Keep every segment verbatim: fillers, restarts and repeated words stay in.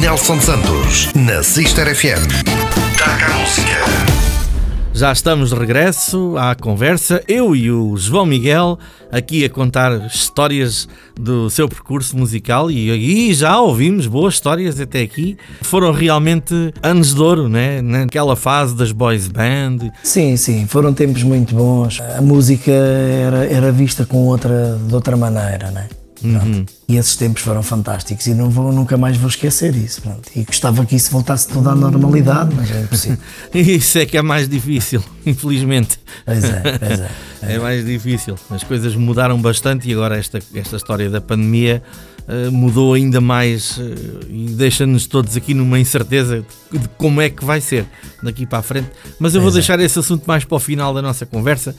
Nelson Santos, na Sister F M. Taca a música. Já estamos de regresso à conversa, eu e o João Miguel, aqui a contar histórias do seu percurso musical, e aí já ouvimos boas histórias até aqui. Foram realmente anos de ouro, né? Naquela fase das boys band. Sim, sim, foram tempos muito bons. A música era, era vista com outra, de outra maneira, né? Uhum. E esses tempos foram fantásticos e não vou, nunca mais vou esquecer isso. Pronto. E gostava que isso voltasse toda à normalidade, mas é impossível. Isso é que é mais difícil, infelizmente. Pois é, pois é, é. É mais difícil. As coisas mudaram bastante e agora esta, esta história da pandemia uh, mudou ainda mais uh, e deixa-nos todos aqui numa incerteza de como é que vai ser daqui para a frente. Mas eu pois vou deixar é. esse assunto mais para o final da nossa conversa,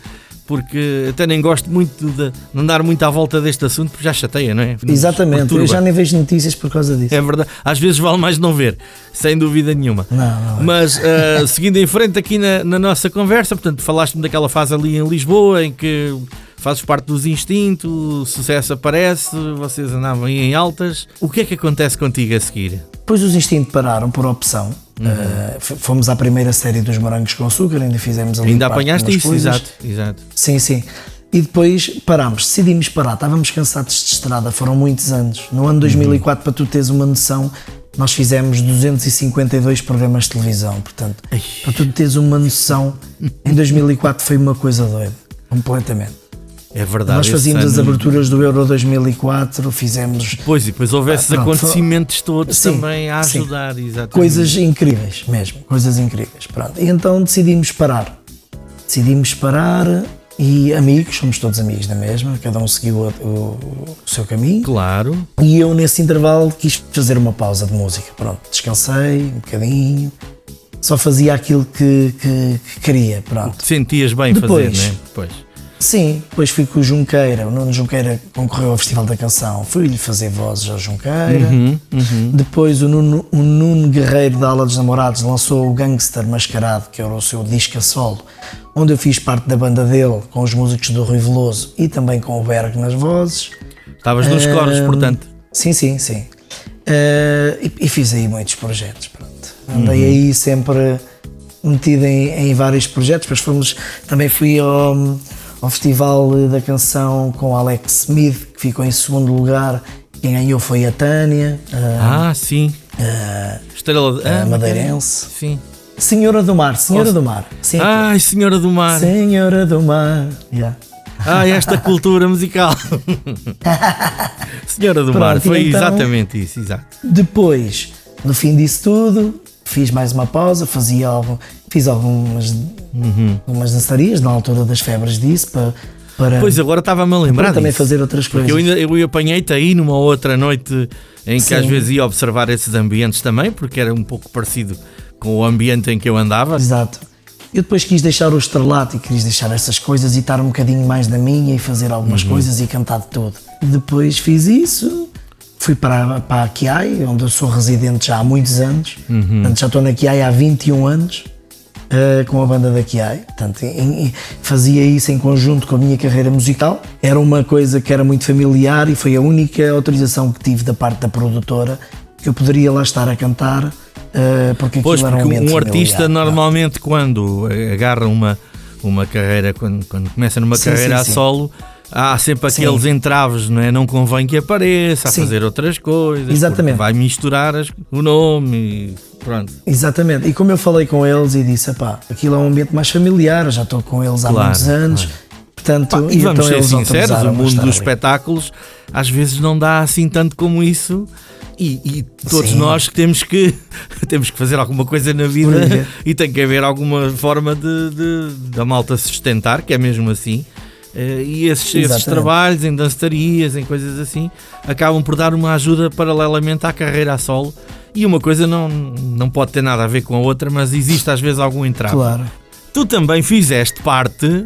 porque até nem gosto muito de andar muito à volta deste assunto, porque já chateia, não é? Nos Exatamente, perturba. Eu já nem vejo notícias por causa disso. É verdade, às vezes vale mais não ver, sem dúvida nenhuma. Não, não Mas, uh, seguindo em frente aqui na, na nossa conversa, portanto, falaste-me daquela fase ali em Lisboa, em que fazes parte dos Instintos, o sucesso aparece, vocês andavam aí em altas. O que é que acontece contigo a seguir? Pois os Instintos pararam por opção. Uhum. Uh, fomos à primeira série dos Morangos com Açúcar, ainda fizemos ali ainda apanhaste isso, coisas. exato, exato. Sim, sim. E depois parámos, decidimos parar, estávamos cansados de estrada, foram muitos anos. No ano dois mil e quatro, uhum. para tu teres uma noção, nós fizemos duzentos e cinquenta e dois programas de televisão, portanto, Ai. para tu teres uma noção, em dois mil e quatro foi uma coisa doida, completamente. É verdade. Nós fazíamos as aberturas do Euro dois mil e quatro, fizemos... Pois, e depois houve esses ah, acontecimentos todos sim, também a ajudar. Exatamente. Coisas incríveis mesmo, coisas incríveis. Pronto. E então decidimos parar. Decidimos parar e amigos, somos todos amigos da mesma, cada um seguiu o, o, o seu caminho. Claro. E eu nesse intervalo quis fazer uma pausa de música. Pronto, descansei um bocadinho. Só fazia aquilo que, que, que queria. Pronto. Que sentias bem depois, fazer, não é? Pois. Sim, depois fui com o Junqueira, o Nuno Junqueira concorreu ao Festival da Canção, fui-lhe fazer vozes ao Junqueira, uhum, uhum. Depois o Nuno, o Nuno Guerreiro da Ala dos Namorados lançou o Gangster Mascarado, que era o seu disco a solo, onde eu fiz parte da banda dele, com os músicos do Rui Veloso e também com o Berg nas vozes. Estavas nos um, coros, portanto. Sim, sim, sim. Uh, e, e fiz aí muitos projetos, pronto. Andei uhum. aí sempre metido em, em vários projetos, depois fomos, também fui ao... ao Festival da Canção com Alex Smith, que ficou em segundo lugar. Quem ganhou foi a Tânia. Ah, a, sim. A, Estrela de... a madeirense. Sim. Senhora do Mar, Senhora Nossa. do Mar. Sim, Ai, Senhora do Mar. Senhora do Mar. Yeah. Ai, esta cultura musical. Senhora do Pronto, Mar, foi então, exatamente isso. Exato. Depois, no fim disso tudo, fiz mais uma pausa, fazia algo... Fiz algumas, uhum. algumas dançarias na altura das febres disso para... para pois, agora estava-me a lembrar para também fazer outras coisas. Eu, ainda, eu apanhei-te aí numa outra noite em que Sim. às vezes ia observar esses ambientes também, porque era um pouco parecido com o ambiente em que eu andava. Exato. Eu depois quis deixar o estrelato e quis deixar essas coisas e estar um bocadinho mais na minha e fazer algumas uhum. coisas e cantar de tudo. Depois fiz isso... Fui para, para a Kiai, onde eu sou residente já há muitos anos. Uhum. Portanto, já estou na Kiai há vinte e um anos, uh, com a banda da Kiai. Portanto, em, em, fazia isso em conjunto com a minha carreira musical. Era uma coisa que era muito familiar e foi a única autorização que tive da parte da produtora que eu poderia lá estar a cantar, uh, porque aquilo pois, era um ambiente familiar. Pois, porque um artista normalmente não. quando agarra uma, uma carreira, quando, quando começa numa sim, carreira sim, a sim. solo, há sempre aqueles Sim. entraves, não é? Não convém que apareça a Sim. fazer outras coisas. Exatamente. Vai misturar as, o nome e pronto. Exatamente. E como eu falei com eles e disse, pá, aquilo é um ambiente mais familiar, eu já estou com eles há claro, muitos anos. Claro. Portanto, pá, e vamos então ser sinceros, o mundo dos espetáculos às vezes não dá assim tanto como isso. E, e todos Sim. nós que temos, que temos que fazer alguma coisa na vida e tem que haver alguma forma de, de, da malta se sustentar, que é mesmo assim. Uh, e esses, esses trabalhos em dançarias, em coisas assim, acabam por dar uma ajuda paralelamente à carreira a solo, e uma coisa não, não pode ter nada a ver com a outra, mas existe às vezes algum entrave. Claro. Tu também fizeste parte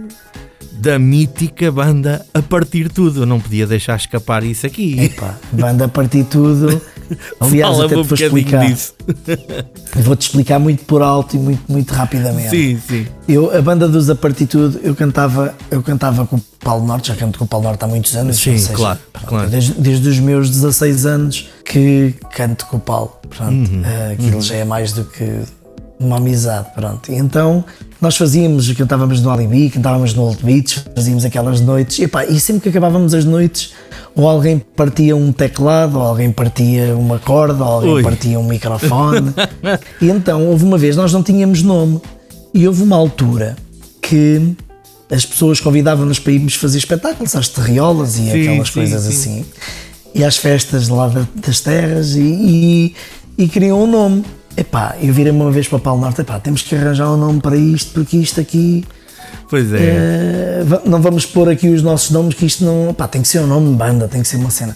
da mítica banda A Partir Tudo, eu não podia deixar escapar isso aqui. Epa, banda A Partir Tudo Aliás, até um para explicar, vou-te explicar muito por alto e muito, muito rapidamente. Sim, sim. Eu, a banda dos Apertitude, eu cantava, eu cantava com o Paulo Norte, já canto com o Paulo Norte há muitos anos. Sim, seja, claro, pronto, claro. Desde, desde os meus dezasseis anos que canto com o Paulo. Pronto, uhum, aquilo uhum. já é mais do que uma amizade, pronto. E então nós fazíamos, cantávamos no Alibi, cantávamos no Old Beach, fazíamos aquelas noites, e, pá, e sempre que acabávamos as noites, ou alguém partia um teclado, ou alguém partia uma corda, ou alguém Ui. partia um microfone. E então houve uma vez, nós não tínhamos nome, e houve uma altura que as pessoas convidavam-nos para irmos fazer espetáculos, às terriolas e sim, aquelas sim, coisas sim. assim, e às festas lá das terras, e, e, e criam um nome. Epá, eu virei-me uma vez para o Paulo Norte, epá, temos que arranjar um nome para isto, porque isto aqui... Pois é. é não vamos pôr aqui os nossos nomes, que isto não... Epá, tem que ser um nome de banda, tem que ser uma cena.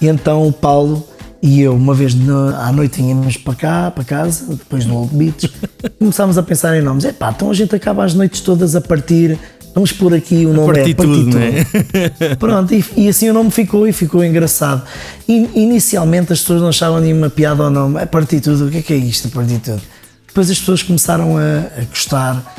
E então o Paulo e eu, uma vez no, à noite, íamos para cá, para casa, depois no Old Beach, começámos a pensar em nomes. Epá, então a gente acaba as noites todas a partir... Vamos pôr aqui o nome, é Partitude, né? Pronto, e, e assim o nome ficou, e ficou engraçado. In, inicialmente as pessoas não achavam nenhuma piada ao nome. A Partitude, o que é que é isto, a Partitude? Depois as pessoas começaram a, a gostar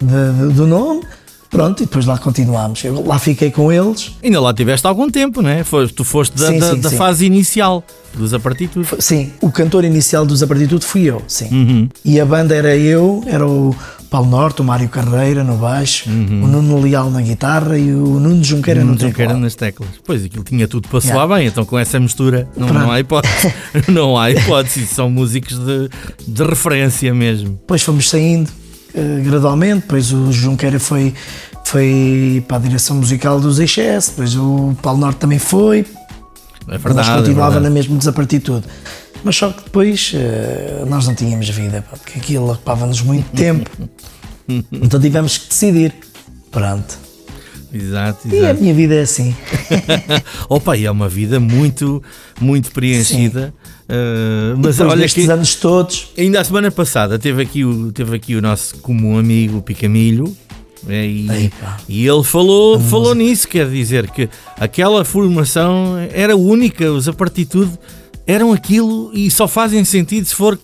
de, de, do nome, pronto, e depois lá continuámos. Eu lá fiquei com eles. Ainda lá tiveste algum tempo, né? Foste, tu foste da, sim, da, sim, da sim. fase inicial dos A Partir Tudo. Sim, o cantor inicial dos A Partir Tudo fui eu, sim. Uhum. E a banda era eu, era o Paulo Norte, o Mário Carreira no baixo, uhum. o Nuno Leal na guitarra e o Nuno Junqueira Nuno no teclado. Junqueira nas teclas. Pois, aquilo tinha tudo para soar yeah. bem, então com essa mistura não, não há hipótese. Não há hipótese, são músicos de, de referência mesmo. Pois fomos saindo uh, gradualmente, pois o Junqueira foi, foi para a direção musical dos Aixés, depois o Paulo Norte também foi. É verdade, nós continuava é na mesma Desapartitude. Mas só que depois uh, nós não tínhamos vida, pá, porque aquilo ocupava-nos muito tempo. Então tivemos que decidir. Pronto. Exato, exato. E a minha vida é assim. Opa, e é uma vida muito, muito preenchida. Uh, mas depois olha que anos todos. Ainda a semana passada teve aqui o, teve aqui o nosso comum amigo, o Picamilho. E, Aí, e ele falou, falou nisso, quer dizer que aquela formação era única, os A Partir Tudo eram aquilo e só fazem sentido se for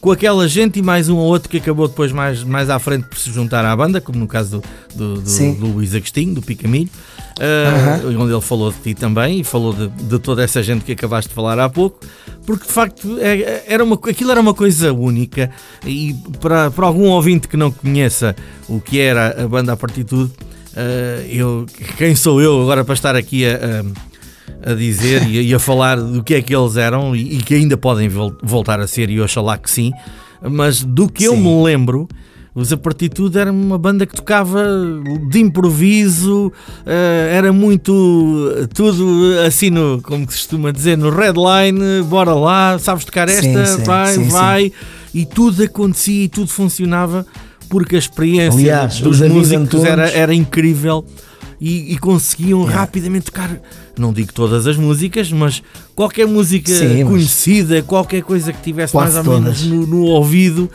com aquela gente e mais um ou outro que acabou depois mais, mais à frente por se juntar à banda, como no caso do, do, do, do Luís Agostinho, do Picamilho, uh, uh-huh. onde ele falou de ti também e falou de, de toda essa gente que acabaste de falar há pouco, porque de facto era uma, aquilo era uma coisa única e para, para algum ouvinte que não conheça o que era a banda A Partir Tudo, uh, eu, quem sou eu agora para estar aqui a... a a dizer e a, e a falar do que é que eles eram e, e que ainda podem vol- voltar a ser, e oxalá que sim, mas do que sim. eu me lembro, os A Partir Tudo era uma banda que tocava de improviso, uh, era muito tudo assim, no, como se costuma dizer, no redline, bora lá, sabes tocar esta, sim, sim, vai, sim, vai, sim. e tudo acontecia e tudo funcionava porque a experiência Aliás, dos músicos era, era incrível. E, e conseguiam yeah. rapidamente tocar, não digo todas as músicas, mas qualquer música Sim, conhecida, mas... qualquer coisa que tivesse Quase mais ou todas. menos no, no ouvido,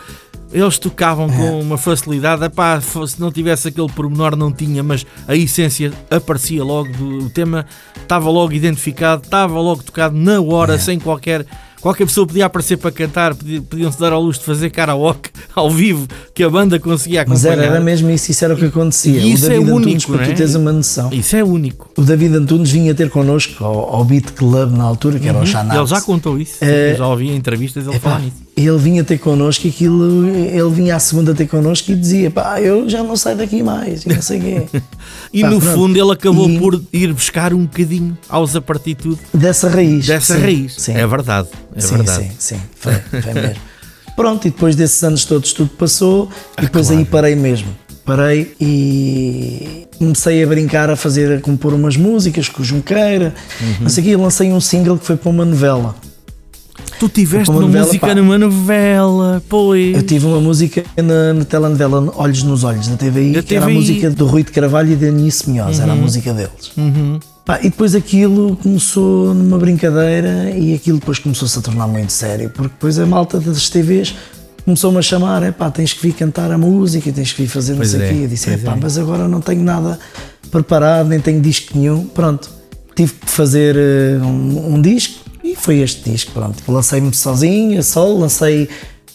eles tocavam yeah. com uma facilidade. Epá, se não tivesse aquele pormenor não tinha, mas a essência aparecia logo, do, o tema estava logo identificado, estava logo tocado na hora, yeah. sem qualquer... Qualquer pessoa podia aparecer para cantar, podiam-se dar ao luxo de fazer karaoke ao vivo, que a banda conseguia acompanhar. Mas era, era mesmo isso, isso era o que acontecia. E isso o David é único, Antunes, para tu teres uma noção. Isso é único. O David Antunes vinha ter connosco ao, ao Beat Club na altura, que uhum. era o Xanax. Ele já contou isso, é... eu já ouvi em entrevistas ele é, falar nisso. Ele vinha ter connosco, aquilo, ele vinha à segunda ter connosco e dizia, pá, eu já não saio daqui mais, e não sei o quê. E pá, no pronto. fundo ele acabou e... por ir buscar um bocadinho aos A Partir Tudo. Dessa raiz. Dessa sim, raiz, sim. é verdade. É sim, verdade. sim, sim, foi, foi mesmo. Pronto, e depois desses anos todos tudo passou ah, e depois claro. aí parei mesmo. Parei e comecei a brincar, a fazer, a compor umas músicas com o Junqueira, uhum. não sei o quê, e lancei um single que foi para uma novela. Tu tiveste uma, uma novela, música pá. numa novela, pois. Eu tive uma música na, na telenovela Olhos nos Olhos, na T V I, da que T V I. Era a música do Rui de Carvalho e da Anice Minhoz, uhum. era a música deles. Uhum. Pá, e depois aquilo começou numa brincadeira e aquilo depois começou-se a tornar muito sério, porque depois a malta das T Vs começou-me a chamar, é pá, tens que vir cantar a música, tens que vir fazer não pois sei o é, quê. Eu disse, é pá, é. mas agora não tenho nada preparado, nem tenho disco nenhum, pronto. Tive que fazer uh, um, um disco. E foi este disco, pronto. Lancei-me sozinho, só lancei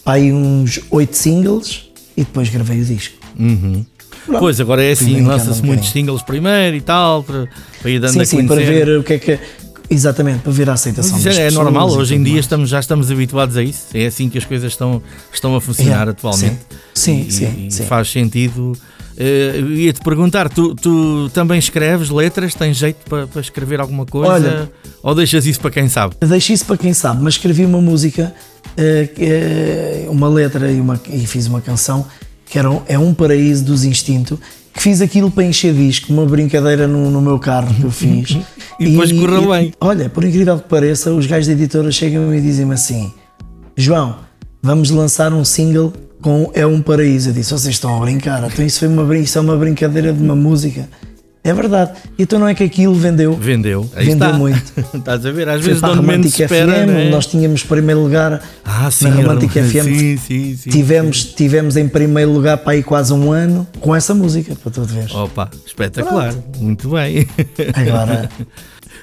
pá, aí uns oito singles e depois gravei o disco. Uhum. Pronto. Pois, agora é assim, lança-se muitos bem. Singles primeiro e tal, para, para ir dando sim, a sim, para ver o que é que... Exatamente, para ver a aceitação das pessoas. É normal, hoje em dia estamos, já estamos habituados a isso, é assim que as coisas estão, estão a funcionar é, atualmente. Sim, sim, e, sim, e sim. Faz sentido... Uh, ia-te perguntar, tu, tu também escreves letras? Tens jeito para, para escrever alguma coisa? Olha, ou deixas isso para quem sabe? Deixo isso para quem sabe, mas escrevi uma música, uh, uma letra e, uma, e fiz uma canção que era um, é um paraíso dos instinto, que fiz aquilo para encher disco, uma brincadeira no, no meu carro que eu fiz. E depois e, correu bem. E, olha, por incrível que pareça, os gajos da editora chegam e dizem-me assim: João, vamos lançar um single com É um Paraíso. Eu disse, vocês estão a brincar, então isso, foi uma, isso é uma brincadeira de uma música. É verdade. Então não é que aquilo vendeu? Vendeu. Aí vendeu está. Muito. Estás a ver? Às foi vezes não momento se espera, F M, é? Nós tínhamos primeiro lugar ah, sim, na Romântica F M. Sim, sim, sim, tivemos, sim. tivemos em primeiro lugar para aí quase um ano com essa música, para tu ver. Opa, espetacular. Pronto. Muito bem. Agora...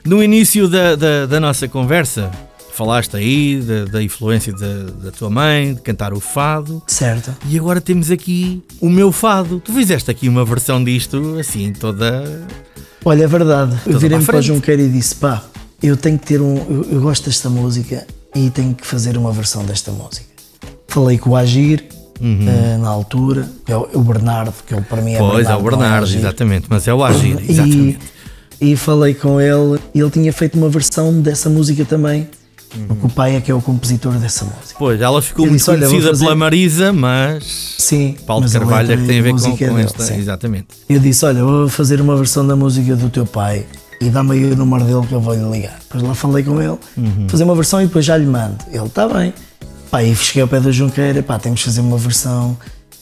No início da, da, da nossa conversa, falaste aí da, da influência da, da tua mãe, de cantar o fado. Certo. E agora temos aqui o meu fado. Tu fizeste aqui uma versão disto, assim, toda... Olha, é verdade. Eu virei-me para o Junqueira e disse, pá, eu tenho que ter um... Eu, eu gosto desta música e tenho que fazer uma versão desta música. Falei com o Agir, uhum. uh, na altura, que é o, o Bernardo, que eu, para mim é pois, Bernardo. Pois, é o Bernardo, é o exatamente. Mas é o Agir, exatamente. E, e falei com ele e ele tinha feito uma versão dessa música também. Porque o pai é que é o compositor dessa música. Pois, ela ficou eu muito disse, conhecida fazer... pela Marisa, mas sim, Paulo mas Carvalho é que tem a ver com, com dele, esta. Sim. Exatamente. Eu disse, olha, vou fazer uma versão da música do teu pai e dá-me aí o número dele que eu vou-lhe ligar. Depois lá falei com ele, uhum. fazer uma versão e depois já lhe mando. Ele, está bem. Pá, e cheguei ao pé da Junqueira, pá, temos de fazer uma versão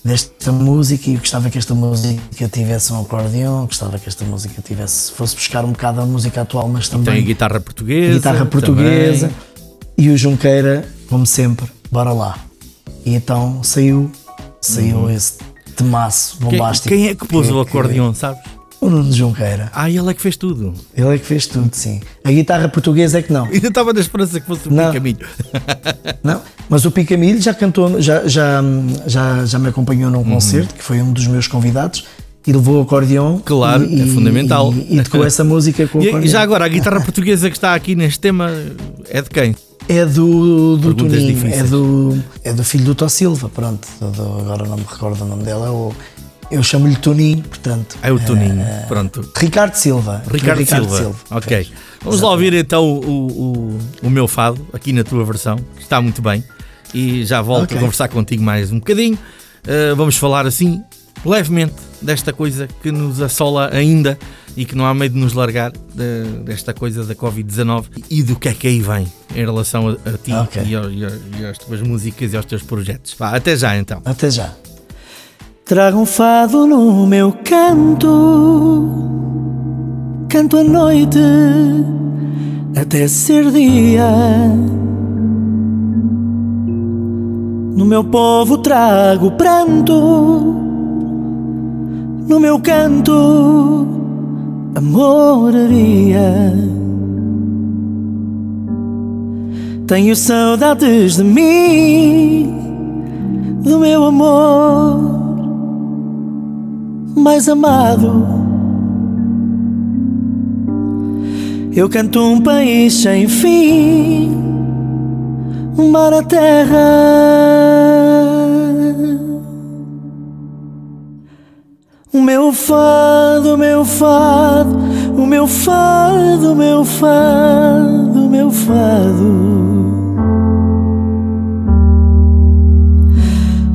desta música e eu gostava que esta música tivesse um acordeão, gostava que esta música tivesse, fosse buscar um bocado a música atual, mas também... Tem a guitarra portuguesa. Guitarra portuguesa. Também. E o Junqueira, como sempre, bora lá. E então saiu, saiu uhum. esse temaço bombástico. Quem, quem é que pôs o acordeão, que... sabes? O Nuno Junqueira. Ah, ele é que fez tudo? Ele é que fez tudo, sim. A guitarra portuguesa é que não. Ainda estava na esperança que fosse o não. Picamilho. Não, mas o Picamilho já cantou, já, já, já, já me acompanhou num uhum. concerto, que foi um dos meus convidados. E levou o acordeão. Claro, e, é fundamental. E, e tocou essa música com o acordeão. E já agora, a guitarra portuguesa que está aqui neste tema é de quem? É do, do Toninho, difíceis. é do é do filho do Tó Silva, pronto, agora não me recordo o nome dela, eu, eu chamo-lhe Toninho, portanto. É o Toninho, é, pronto. Ricardo Silva. Ricardo, Ricardo Silva. Silva, ok. Fez. Vamos exatamente. Lá ouvir então o, o, o meu fado, aqui na tua versão, está muito bem, e já volto okay. a conversar contigo mais um bocadinho, uh, vamos falar assim, levemente, desta coisa que nos assola ainda e que não há meio de nos largar de, desta coisa da covid dezenove e do que é que aí vem em relação a, a ti okay. e, ao, e, ao, e às tuas músicas e aos teus projetos. Vá, até já então. Até já. Trago um fado no meu canto, canto a noite até ser dia. No meu povo trago pranto, no meu canto a moraria. Tenho saudades de mim, do meu amor mais amado. Eu canto um país sem fim, um mar à terra. O meu fado, o meu fado, o meu fado, o meu fado, o meu fado.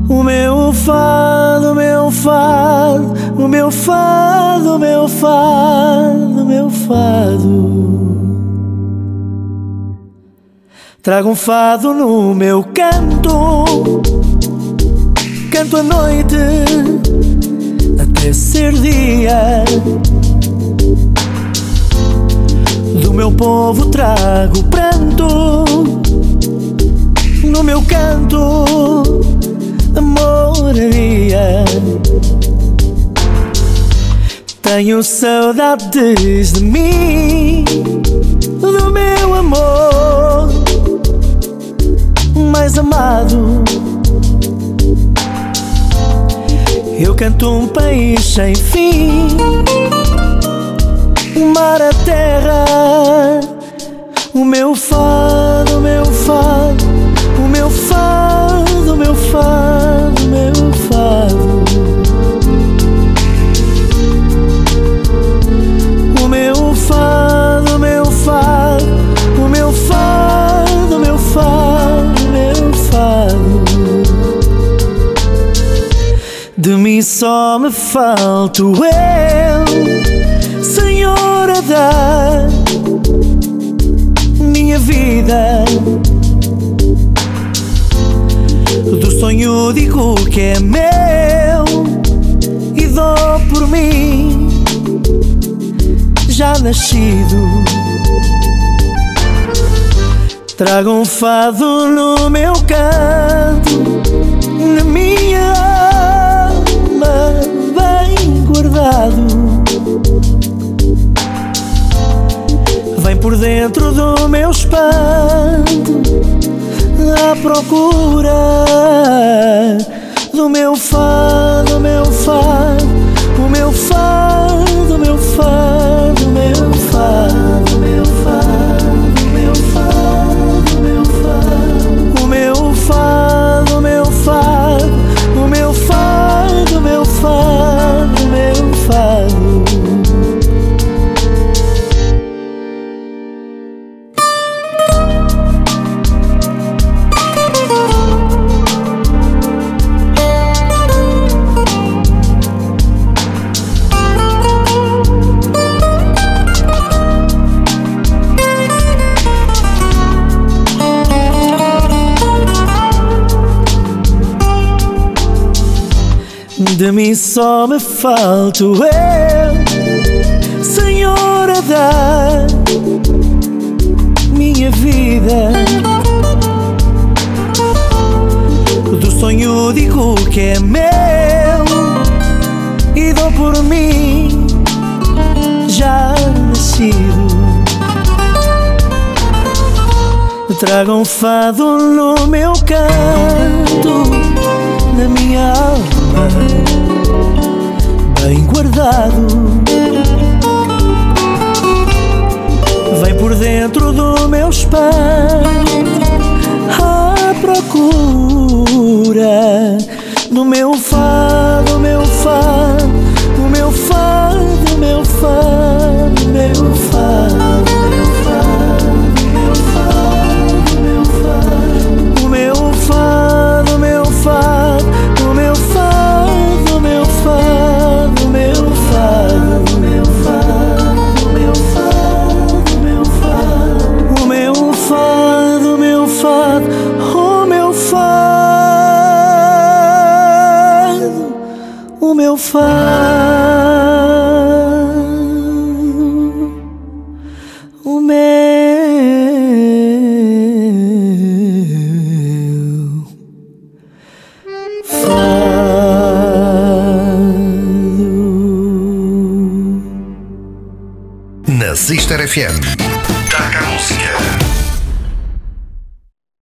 O meu fado, o meu fado, o meu fado, o meu fado, o meu fado. Trago um fado no meu canto, canto à noite até ser dia. Do meu povo trago pranto, no meu canto a moraria. Tenho saudades de mim, do meu amor mais amado. Eu canto um país sem fim, o mar, a terra, o meu fado, o meu fado, o meu fado, o meu fado, o meu fado. De mim só me falto eu, Senhora da minha vida. Do sonho digo que é meu e dou por mim já nascido. Trago um fado no meu canto, na minha alma bem guardado. Vem por dentro do meu espanto, à procura do meu fado, o meu fado, o meu fado, o meu fado, o meu fado, o meu fado, o meu fado, o meu fado, o meu fado, o meu fado, o meu fado. O meu fado, meu fado. De mim só me falto eu, Senhora da minha vida. Do sonho digo que é meu e dou por mim já nascido. Trago um fado no meu canto, na minha alma bem guardado. Vem por dentro do meu espanto, à procura do meu fado, meu fado, o meu fado, meu fado, meu fado. Sister F M. Taca a música.